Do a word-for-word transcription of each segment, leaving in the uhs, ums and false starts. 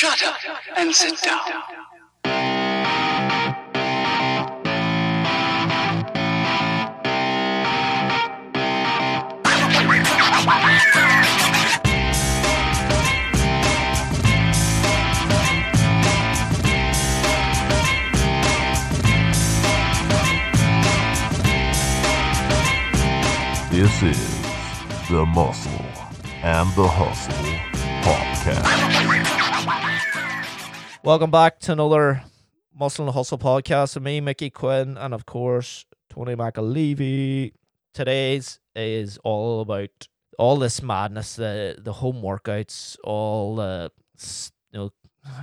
Shut up and sit down. This is the Muscle and the Hustle Podcast. Welcome back to another Muscle and the Hustle Podcast with me, Mickey Quinn, and of course, Tony McAlevey. Today's is all about all this madness, the the home workouts, all the, you know,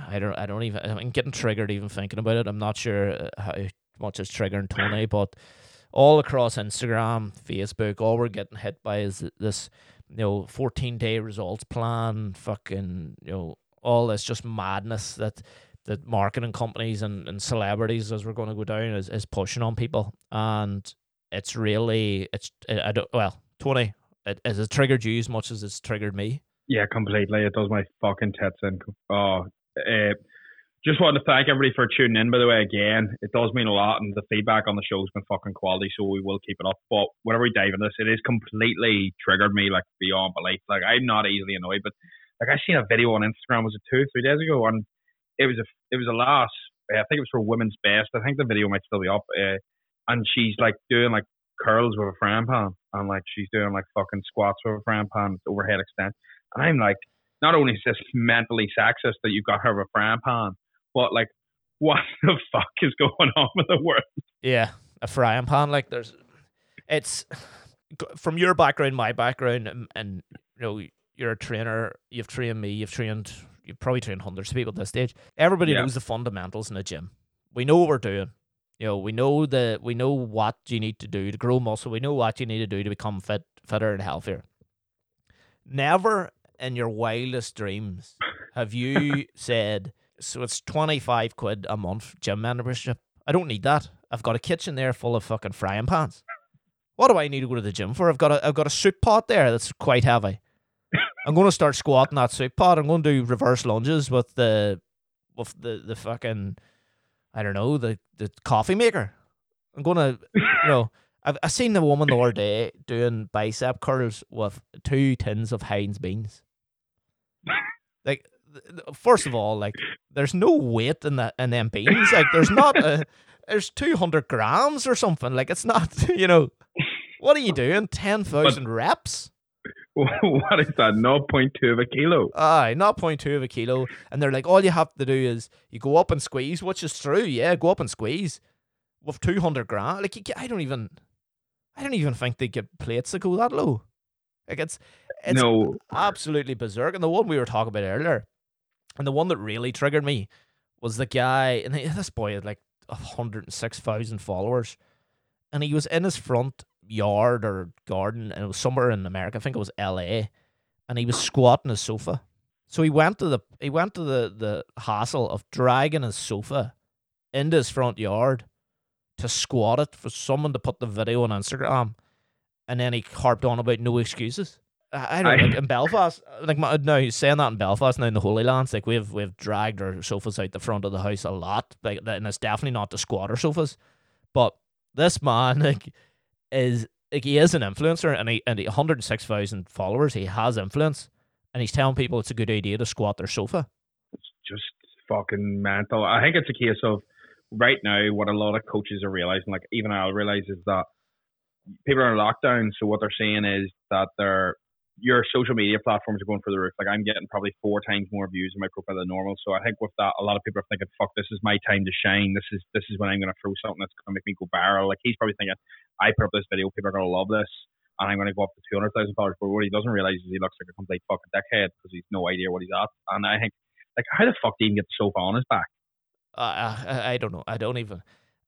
I don't, I don't even, I'm getting triggered even thinking about it. I'm not sure how much it's triggering Tony, but all across Instagram, Facebook, all we're getting hit by is this, you know, fourteen-day results plan, fucking, you know, all this just madness that that marketing companies and, and celebrities, as we're going to go down, is, is pushing on people. And it's really, it's, I don't, well, Tony, it, has it triggered you as much as it's triggered me? Yeah, completely. It does my fucking tits in. Oh, uh, Just wanted to thank everybody for tuning in, by the way, again. It does mean a lot, and the feedback on the show has been fucking quality, so we will keep it up. But whenever we dive into this, it has completely triggered me, like, beyond belief. Like, I'm not easily annoyed, but, like, I seen a video on Instagram, was it two, three days ago, and it was a, it was a last, I think it was for Women's Best. I think the video might still be up. Uh, and she's, like, doing, like, curls with a frying pan, and, like, she's doing, like, fucking squats with a frying pan, overhead extent. And I'm, like, not only is this mentally sexist that you've got her with a frying pan, but, like, what the fuck is going on with the world? Yeah, a frying pan. Like, there's, it's from your background, my background, and, and you know, you're a trainer. You've trained me. You've trained. You've probably trained hundreds of people at this stage. Everybody yeah. knows the fundamentals in the gym. We know what we're doing. You know, we know the we know what you need to do to grow muscle. We know what you need to do to become fit, fitter, and healthier. Never in your wildest dreams have you said, so it's twenty-five quid a month gym membership. I don't need that. I've got a kitchen there full of fucking frying pans. What do I need to go to the gym for? I've got a I've got a soup pot there that's quite heavy. I'm going to start squatting that soup pot. I'm going to do reverse lunges with the with the, the fucking, I don't know, the, the coffee maker. I'm going to, you know, I've I seen the woman the other day doing bicep curls with two tins of Heinz beans. Like, first of all, like, there's no weight in the in them beans. Like, there's not a, there's two hundred grams or something. Like, it's not, you know, what are you doing? ten thousand reps? What is that? zero point two of a kilo. Aye, zero point two of a kilo. And they're like, all you have to do is you go up and squeeze, which is true. Yeah, go up and squeeze with two hundred grams. Like, you, I don't even, I don't even think they get plates that go that low. Like, it's, it's no. absolutely berserk. And the one we were talking about earlier, and the one that really triggered me was the guy, and this boy had like one hundred six thousand followers, and he was in his front yard or garden, and it was somewhere in America, I think it was L A, and he was squatting his sofa. So he went to the he went to the, the hassle of dragging his sofa into his front yard to squat it for someone to put the video on Instagram, and then he harped on about no excuses. I don't like in Belfast. Like my, no, he's saying that in Belfast now in the Holy Lands. Like we've we've dragged our sofas out the front of the house a lot. Like, and it's definitely not the squatter sofas. But this man, like, is like he is an influencer, and he and he one hundred six thousand followers. He has influence, and he's telling people it's a good idea to squat their sofa. It's just fucking mental. I think it's a case of right now what a lot of coaches are realizing. Like even I'll realize is that people are in lockdown, so what they're saying is that they're your social media platforms are going for the roof. Like I'm getting probably four times more views on my profile than normal. So I think with that, a lot of people are thinking, fuck, this is my time to shine. This is this is when I'm going to throw something that's going to make me go viral. Like he's probably thinking, I put up this video, people are going to love this, and I'm going to go up to two hundred thousand followers. But what he doesn't realize is he looks like a complete fucking dickhead because he's no idea what he's at. And I think, like, how the fuck do you even get the sofa on his back? Uh, I, I don't know. I don't even...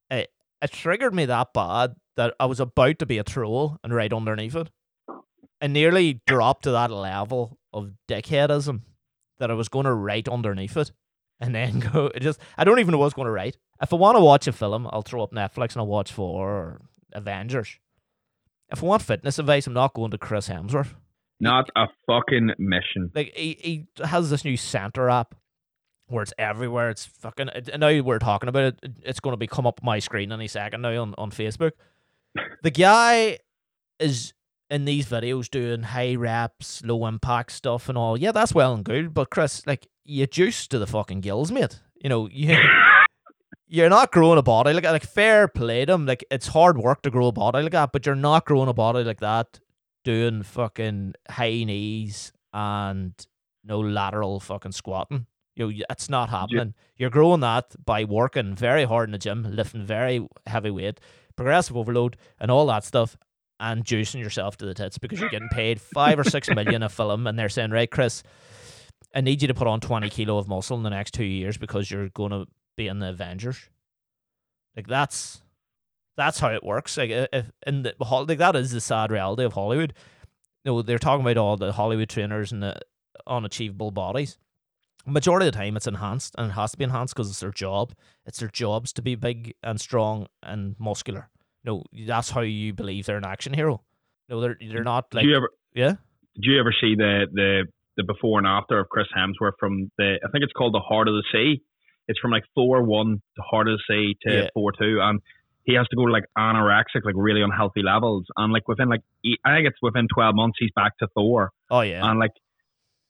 It, it triggered me that bad that I was about to be a troll and right underneath it. I nearly dropped to that level of dickheadism that I was going to write underneath it and then go, it just, I don't even know what I was going to write. If I want to watch a film, I'll throw up Netflix and I'll watch Thor or Avengers. If I want fitness advice, I'm not going to Chris Hemsworth. Not a fucking mission. Like, he, he has this new Center app where it's everywhere. It's fucking, and now we're talking about it, it's going to be come up my screen any second now on, on Facebook. The guy is in these videos doing high reps, low impact stuff and all. Yeah, that's well and good, but Chris, like, you juice to the fucking gills, mate. You know, you, you're not growing a body like like fair play to him. Like, it's hard work to grow a body like that, but you're not growing a body like that doing fucking high knees and no lateral fucking squatting. You know, it's not happening. Yeah. You're growing that by working very hard in the gym, lifting very heavy weight, progressive overload, and all that stuff, and juicing yourself to the tits because you're getting paid five or six million a film, and they're saying, right, Chris, I need you to put on twenty kilo of muscle in the next two years because you're going to be in the Avengers. Like, that's that's how it works. Like, if in the like that is the sad reality of Hollywood. You know, they're talking about all the Hollywood trainers and the unachievable bodies. Majority of the time it's enhanced, and it has to be enhanced because it's their job. It's their jobs to be big and strong and muscular. No, that's how you believe they're an action hero. No, they're they're not like. Do you ever, yeah. Did you ever see the, the the before and after of Chris Hemsworth from the? I think it's called the Heart of the Sea. It's from like Thor one to Heart of the Sea to yeah. Thor two, and he has to go to like anorexic, like really unhealthy levels, and like within like I think it's within twelve months he's back to Thor. Oh yeah, and like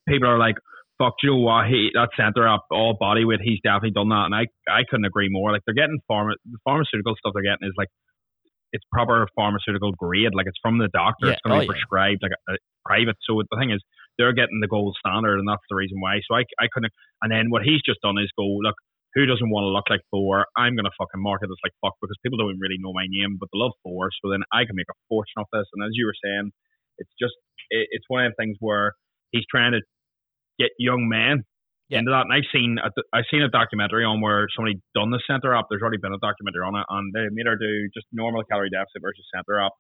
people are like, fuck, you know what, he, that centre up all body weight, he's definitely done that. And I, I couldn't agree more. Like, they're getting pharma, the pharmaceutical stuff they're getting is like, it's proper pharmaceutical grade. Like, it's from the doctor. Yeah. It's going to oh, be prescribed, yeah. like a, a private. So the thing is, they're getting the gold standard, and that's the reason why. So I, I couldn't. And then what he's just done is go, look, who doesn't want to look like Thor? I'm going to fucking market this like fuck because people don't really know my name, but they love Thor. So then I can make a fortune off this. And as you were saying, it's just, it, it's one of the things where he's trying to get young men yeah. into that. And I've seen a, I've seen a documentary on where somebody done the center up. There's already been a documentary on it, and they made her do just normal calorie deficit versus center up.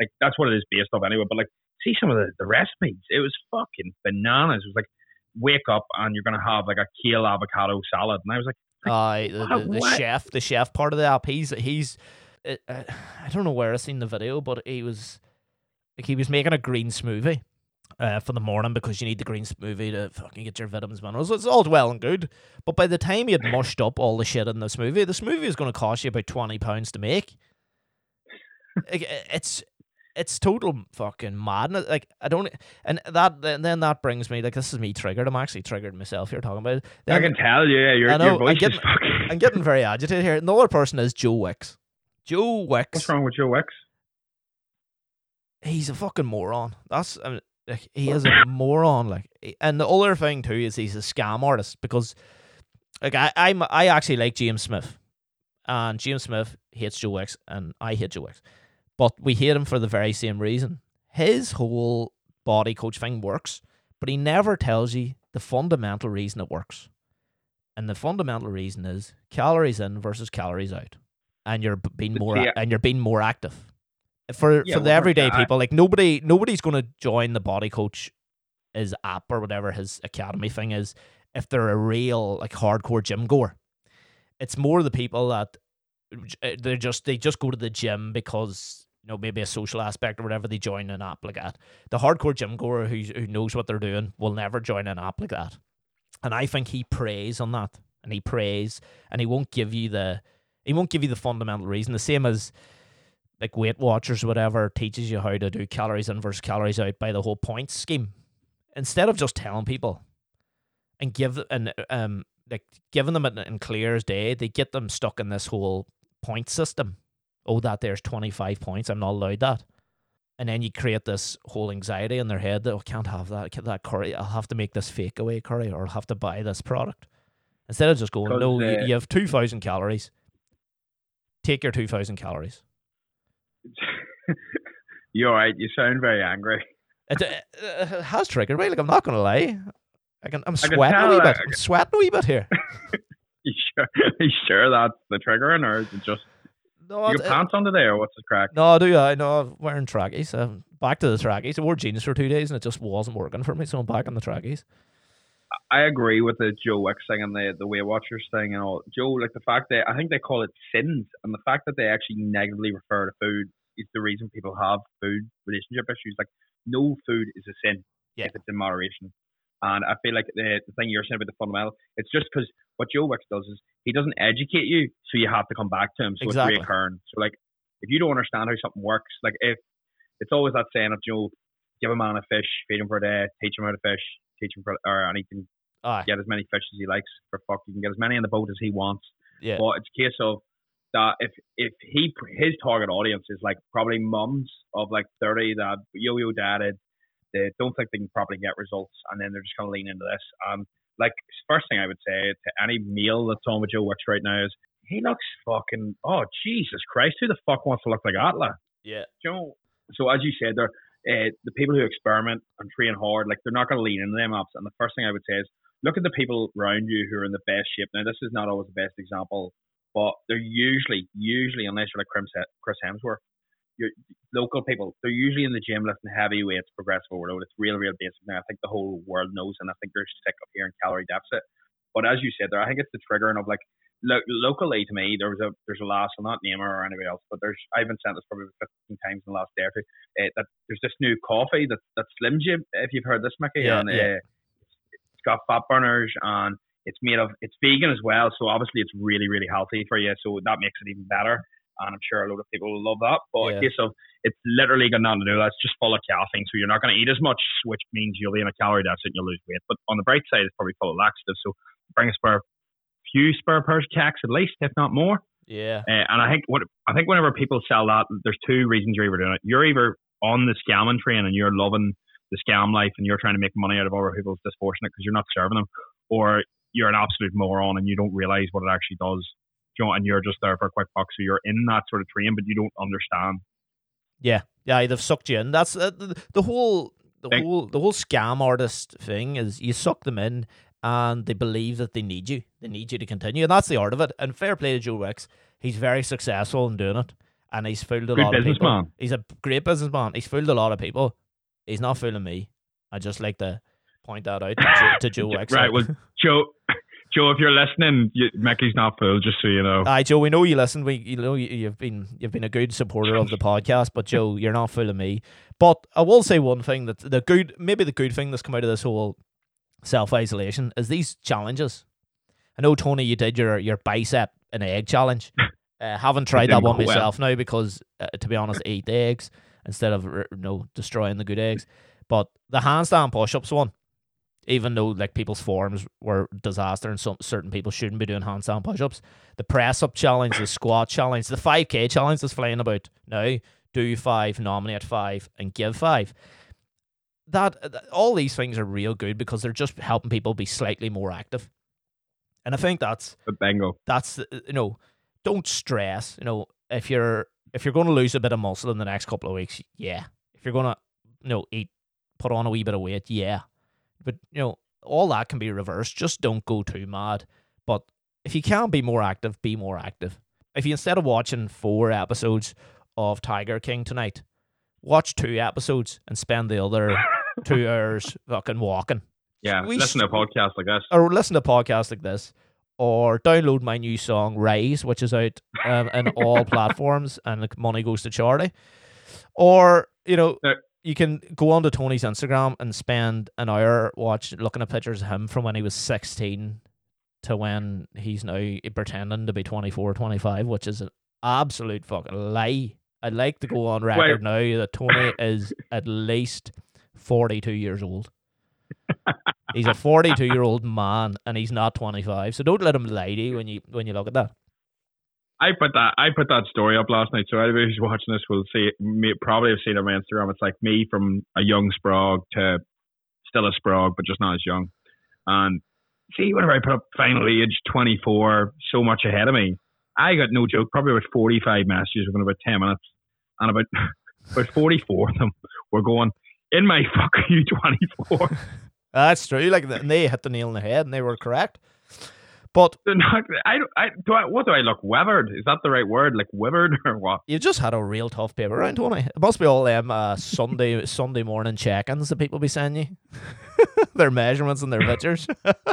Like, that's what it is based off anyway. But like, see some of the, the recipes. It was fucking bananas. It was like, wake up and you're gonna have like a kale avocado salad. And I was like, like uh, wow, the, the, the chef, the chef part of the app. He's he's uh, I don't know where I seen the video, but he was like he was making a green smoothie. Uh, for the morning, because you need the green smoothie to fucking get your vitamins, man. So it's all well and good, but by the time you had mushed up all the shit in the smoothie, the smoothie is going to cost you about twenty pounds to make. It, it's it's total fucking madness. Like, I don't, and that and then that brings me like this is me triggered. I'm actually triggered myself here talking about it. Then, I can tell you, yeah, your, I know, your voice I'm getting, is fucking. I'm getting very agitated here. Another person is Joe Wicks. Joe Wicks. What's wrong with Joe Wicks? He's a fucking moron. That's. I mean, Like, he is a moron, like, and the other thing too is he's a scam artist because, like, I I'm, I actually like James Smith, and James Smith hates Joe Wicks, and I hate Joe Wicks, but we hate him for the very same reason. His whole body coach thing works, but he never tells you the fundamental reason it works, and the fundamental reason is calories in versus calories out, and you're being more yeah. and you're being more active. For yeah, for the everyday that. people, like nobody, nobody's going to join the body coach, his app or whatever his academy thing is, if they're a real like hardcore gym goer. It's more the people that they just they just go to the gym because, you know, maybe a social aspect or whatever, they join an app like that. The hardcore gym goer who who knows what they're doing will never join an app like that, and I think he preys on that, and he preys, and he won't give you the he won't give you the fundamental reason. The same as. Like Weight Watchers or whatever teaches you how to do calories in versus calories out by the whole points scheme, instead of just telling people and give and um like giving them it in clear as day. They get them stuck in this whole point system. Oh, that there's twenty-five points. I'm not allowed that. And then you create this whole anxiety in their head that oh, I can't have that that curry. I'll have to make this fake away curry, or I'll have to buy this product. Instead of just going, no, uh, you, you have two thousand calories. Take your two thousand calories. You're right. You sound very angry. It, it, it has triggered me. Like, I'm not going to lie. I can. I'm sweating I can tell, a wee bit. I'm sweating a wee bit here. you sure? You sure that's the triggering, or is it just? No, you pants on today, or what's the crack? No, I do. I know I'm wearing trackies. I'm back to the trackies. I wore jeans for two days, and it just wasn't working for me. So I'm back on the trackies. I agree with the Joe Wicks thing and the, the Weight Watchers thing and all. Joe, like the fact that I think they call it sins, and the fact that they actually negatively refer to food is the reason people have food relationship issues. Like, no food is a sin yeah. if it's in moderation. And I feel like the, the thing you're saying about the fundamental, it's just because what Joe Wicks does is he doesn't educate you, so you have to come back to him. So exactly. It's reoccurring. So like, if you don't understand how something works, like if it's always that saying of, you know, give a man a fish, feed him for a day, teach him how to fish, teach him for, or and he can Aye. Get as many fish as he likes. For fuck, you can get as many in the boat as he wants. Yeah. But it's a case of that if if he his target audience is like probably mums of like thirty that yo-yo dadded, they don't think they can probably get results, and then they're just going to lean into this. Um, like first thing I would say to any male that's on with Joe Wicks right now is he looks fucking oh Jesus Christ, who the fuck wants to look like Atla? Yeah. You know, so as you said, there uh, the people who experiment and train hard, like they're not going to lean into them apps. And the first thing I would say is look at the people around you who are in the best shape. Now this is not always the best example, but they're usually usually unless you're like Chris Hemsworth. Your local people, they're usually in the gym lifting heavy weights, progressive overload. It's real, real basic now. I think the whole world knows, and I think they're sick of hearing calorie deficit. But as you said there, I think it's the triggering of like lo- locally to me. There was a there's a last, I'll not name her or anybody else, but there's I've been sent this probably fifteen times in the last day or two. Uh, that there's this new coffee that that Slim Jim. If you've heard this, Mickey, yeah, and yeah. Uh, it's got fat burners and it's made of it's vegan as well. So obviously it's really, really healthy for you. So that makes it even better. And I'm sure a lot of people will love that. But yeah. in case of, it's literally got nothing to do with that. It's just full of caffeine. So you're not going to eat as much, which means you'll be in a calorie deficit and you'll lose weight. But on the bright side, it's probably full of laxatives. So bring a spare, few spare pairs of kicks at least, if not more. Yeah. Uh, and I think what I think whenever people sell that, there's two reasons you're either doing it. You're either on the scamming train and you're loving the scam life and you're trying to make money out of other people's disproportionate because you're not serving them. Or you're an absolute moron and you don't realize what it actually does. And you're just there for a quick buck, so you're in that sort of train, but you don't understand. Yeah, yeah, they've sucked you in. That's uh, the, the whole, the Think. whole, the whole scam artist thing is you suck them in, and they believe that they need you. They need you to continue, and that's the art of it. And fair play to Joe Wicks, he's very successful in doing it, and he's fooled a great lot of people. Man. He's a great businessman. He's fooled a lot of people. He's not fooling me. I just like to point that out to, to Joe Wicks. Right, well, Joe. Joe, if you're listening, you, Mickey's not fooled, just so you know. Aye, Joe, we know you listen. We, you know, you, you've been you've been a good supporter of the podcast, but Joe, you're not fooling me. But I will say one thing that the good, maybe the good thing that's come out of this whole self isolation is these challenges. I know, Tony, you did your your bicep and egg challenge. uh, haven't tried that one myself well. now because, uh, to be honest, I eat the eggs instead of you know destroying the good eggs. But the handstand push-ups one. Even though like people's forms were disaster and some certain people shouldn't be doing handstand push-ups, the press-up challenge, the squat challenge, the five K challenge that's flying about now, do five, nominate five, and give five. That, that all these things are real good because they're just helping people be slightly more active. And I think that's the bingo. That's you know, don't stress. You know, if you're if you're going to lose a bit of muscle in the next couple of weeks, yeah. If you're gonna you know eat, put on a wee bit of weight, yeah. But, you know, all that can be reversed. Just don't go too mad. But if you can be more active, be more active. If you, instead of watching four episodes of Tiger King tonight, watch two episodes and spend the other two hours fucking walking. Yeah, we listen sh- to a podcast like this. Or listen to a podcast like this. Or download my new song, Rise, which is out um, in all platforms and the money goes to charity. Or, you know... No. You can go onto Tony's Instagram and spend an hour watching, looking at pictures of him from when he was sixteen to when he's now pretending to be twenty-four, twenty-five, which is an absolute fucking lie. I'd like to go on record Wait. now that Tony is at least forty-two years old. He's a forty-two-year-old man, and he's not twenty-five. So don't let him lie to you when you when you look at that. I put that I put that story up last night, so anybody who's watching this will see it, may, probably have seen it on my Instagram. It's like me from a young sprog to still a sprog, but just not as young. And see, whenever I put up final age twenty-four, so much ahead of me, I got no joke, probably about forty-five messages within about ten minutes, and about about forty-four of them were going, "In my fuck are you twenty-four?" That's true. Like they hit the nail on the head, and they were correct. But not, I, I, do I, what do I look, weathered? Is that the right word? Like weathered or what? You just had a real tough paper round, don't I? It must be all them uh, Sunday Sunday morning check-ins that people be sending you. Their measurements and their pictures. That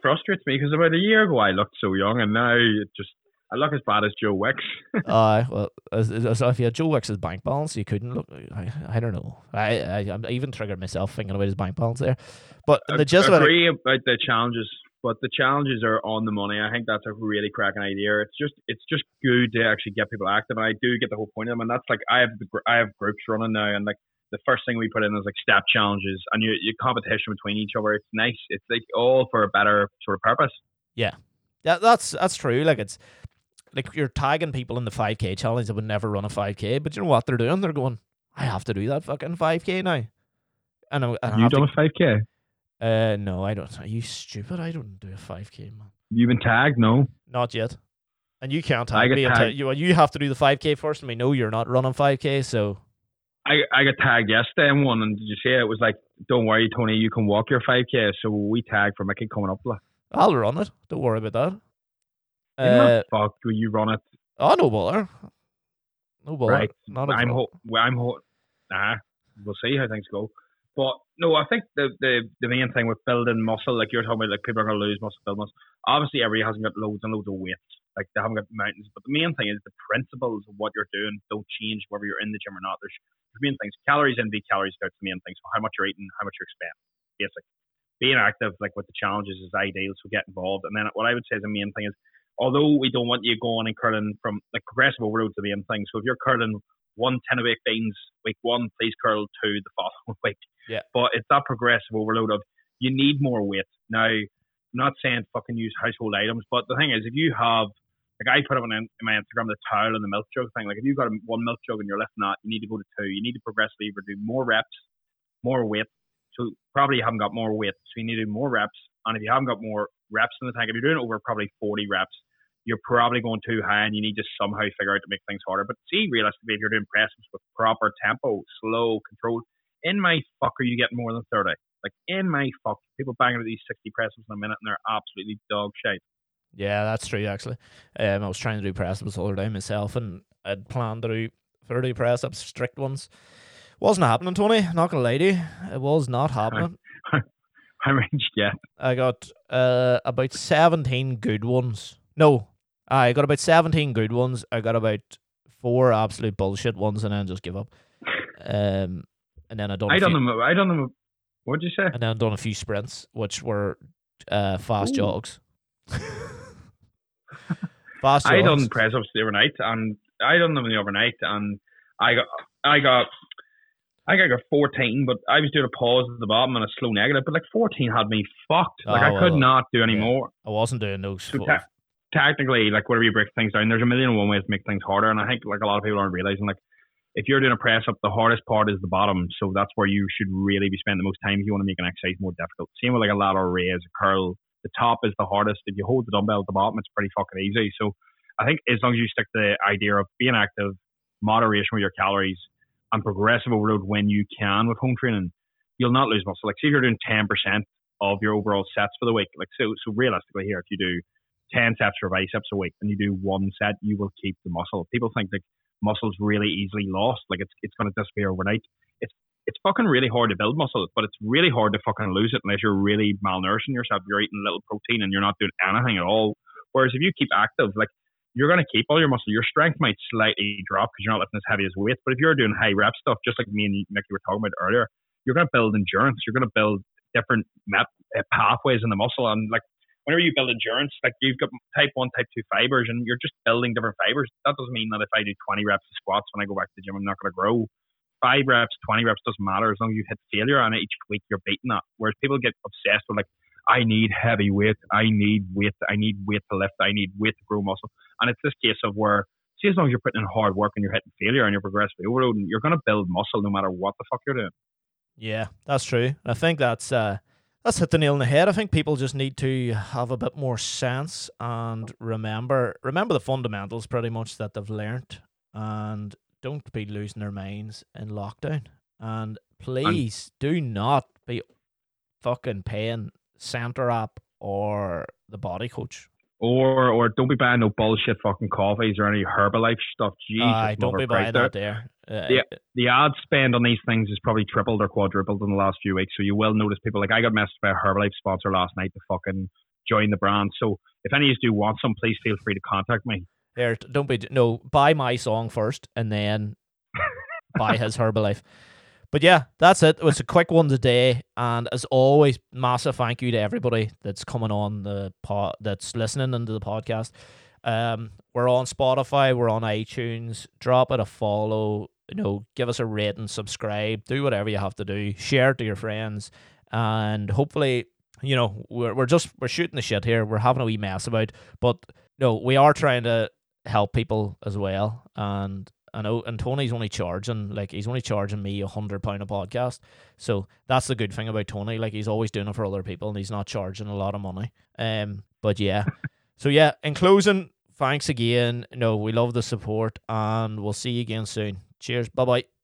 frustrates me because about a year ago I looked so young and now it just I look as bad as Joe Wicks. uh, well, as, as if you had Joe Wicks' bank balance, you couldn't look. I, I don't know. I, I I'm even triggered myself thinking about his bank balance there. But I the gist agree of it, about the challenges, but the challenges are on the money. I think that's a really cracking idea. It's just it's just good to actually get people active, and I do get the whole point of them. And that's like I have the, I have groups running now, and like the first thing we put in is like step challenges, and you your competition between each other. It's nice. It's like all for a better sort of purpose. Yeah, that that's that's true. Like it's. Like, you're tagging people in the five K challenge that would never run a five K, but you know what they're doing? They're going, I have to do that fucking five K now. And I, and you done to... a five K? Uh, no, I don't. Are you stupid? I don't do a five K, man. You've been tagged? No. Not yet. And you can't tag me. Tagged. You, you have to do the five K first, and we know you're not running five K, so... I, I got tagged yesterday in one, and did you see it? It was like, don't worry, Tony, you can walk your five K, so we tagged for Mickey coming up. I'll run it. Don't worry about that. Uh, fuck, will you run it? Oh, no bother. No bother. Right. Not I'm ho- I'm ho- Nah, we'll see how things go. But no, I think the, the, the main thing with building muscle, like you're talking about, like people are going to lose muscle, build muscle. Obviously, everybody hasn't got loads and loads of weight. Like they haven't got mountains. But the main thing is the principles of what you're doing don't change whether you're in the gym or not. There's the main things. Calories in v calories out's the main thing. So how much you're eating, how much you're spending. Basic. Being active, like with the challenges, is ideal. So get involved. And then what I would say is the main thing is, although we don't want you going and curling from like progressive overload to the main thing. So if you're curling one ten a week beans week one, please curl two the following week. Yeah. But it's that progressive overload of you need more weight. Now, I'm not saying fucking use household items, but the thing is, if you have, like I put up on in my Instagram, the towel and the milk jug thing. Like if you've got one milk jug and you're lifting that, you need to go to two. You need to progressively either do more reps, more weight. So probably you haven't got more weight. So you need to do more reps. And if you haven't got more reps in the tank, if you're doing over probably forty reps, you're probably going too high and you need to somehow figure out to make things harder. But see, realistically, if you're doing press-ups with proper tempo, slow, controlled, in my fucker, you get more than thirty. Like, in my fuck, people banging with these sixty press-ups in a minute and they're absolutely dog shite. Yeah, that's true, actually. Um, I was trying to do press-ups all the day myself and I'd planned to do thirty press-ups, strict ones. Wasn't happening, Tony. Not going to lie to you. It was not happening. I mean, yeah. I got uh, about seventeen good ones. No, I got about seventeen good ones. I got about four absolute bullshit ones, and then just give up. Um, and then I done. I done them. I done them. What'd you say? And then I done a few sprints, which were uh, fast Ooh. jogs. Fast. I jogs. done press ups the other night, and I done them the other night, and I got, I got. I think I got fourteen, but I was doing a pause at the bottom and a slow negative, but like fourteen had me fucked. Like oh, I well, could not do any yeah. more. I wasn't doing those. So te- technically, like whenever you break things down, there's a million and one ways to make things harder. And I think like a lot of people aren't realizing, like if you're doing a press up, the hardest part is the bottom. So that's where you should really be spending the most time if you want to make an exercise more difficult. Same with like a lateral raise, a curl. The top is the hardest. If you hold the dumbbell at the bottom, it's pretty fucking easy. So I think as long as you stick to the idea of being active, moderation with your calories, and progressive overload when you can with home training, you'll not lose muscle. Like, see if you're doing ten percent of your overall sets for the week. Like, so so realistically here, if you do ten sets for biceps a week and you do one set, you will keep the muscle. People think that muscle's really easily lost. Like, it's it's going to disappear overnight. It's it's fucking really hard to build muscle, but it's really hard to fucking lose it unless you're really malnourishing yourself. You're eating little protein and you're not doing anything at all. Whereas if you keep active, like, you're going to keep all your muscle. Your strength might slightly drop because you're not lifting as heavy as weights. But if you're doing high rep stuff, just like me and Mickey were talking about earlier, you're going to build endurance. You're going to build different map, uh, pathways in the muscle. And like whenever you build endurance, like you've got type one, type two fibers, and you're just building different fibers. That doesn't mean that if I do twenty reps of squats when I go back to the gym, I'm not going to grow. Five reps, twenty reps doesn't matter as long as you hit failure on it each week. You're beating that. Whereas people get obsessed with like, I need heavy weight. I need weight. I need weight to lift. I need weight to grow muscle. And it's this case of where, see, as long as you're putting in hard work and you're hitting failure and you're progressively overloading, you're going to build muscle no matter what the fuck you're doing. Yeah, that's true. I think that's uh, that's hit the nail on the head. I think people just need to have a bit more sense and remember remember the fundamentals pretty much that they've learnt, and don't be losing their minds in lockdown. And please and- do not be fucking paying Center app or the body coach, or or don't be buying no bullshit fucking coffees or any Herbalife stuff. Jesus, uh, don't be buying that there. Uh, the, the ad spend on these things is probably tripled or quadrupled in the last few weeks. So you will notice people like I got messaged by a Herbalife sponsor last night to fucking join the brand. So if any of you do want some, please feel free to contact me. There, don't be no. Buy my song first, and then buy his Herbalife. But yeah, that's it. It was a quick one today, and as always, massive thank you to everybody that's coming on the pod, that's listening into the podcast. Um, we're on Spotify, we're on iTunes. Drop it a follow. You know, give us a rating, subscribe, do whatever you have to do. Share it to your friends, and hopefully, you know, we're we're just we're shooting the shit here. We're having a wee mess about, but no, we are trying to help people as well, and I know, and Tony's only charging like he's only charging me a hundred pound a podcast, so that's the good thing about Tony. Like, he's always doing it for other people, and he's not charging a lot of money. Um, but yeah, so yeah. In closing, thanks again. No, we love the support, and we'll see you again soon. Cheers. Bye bye.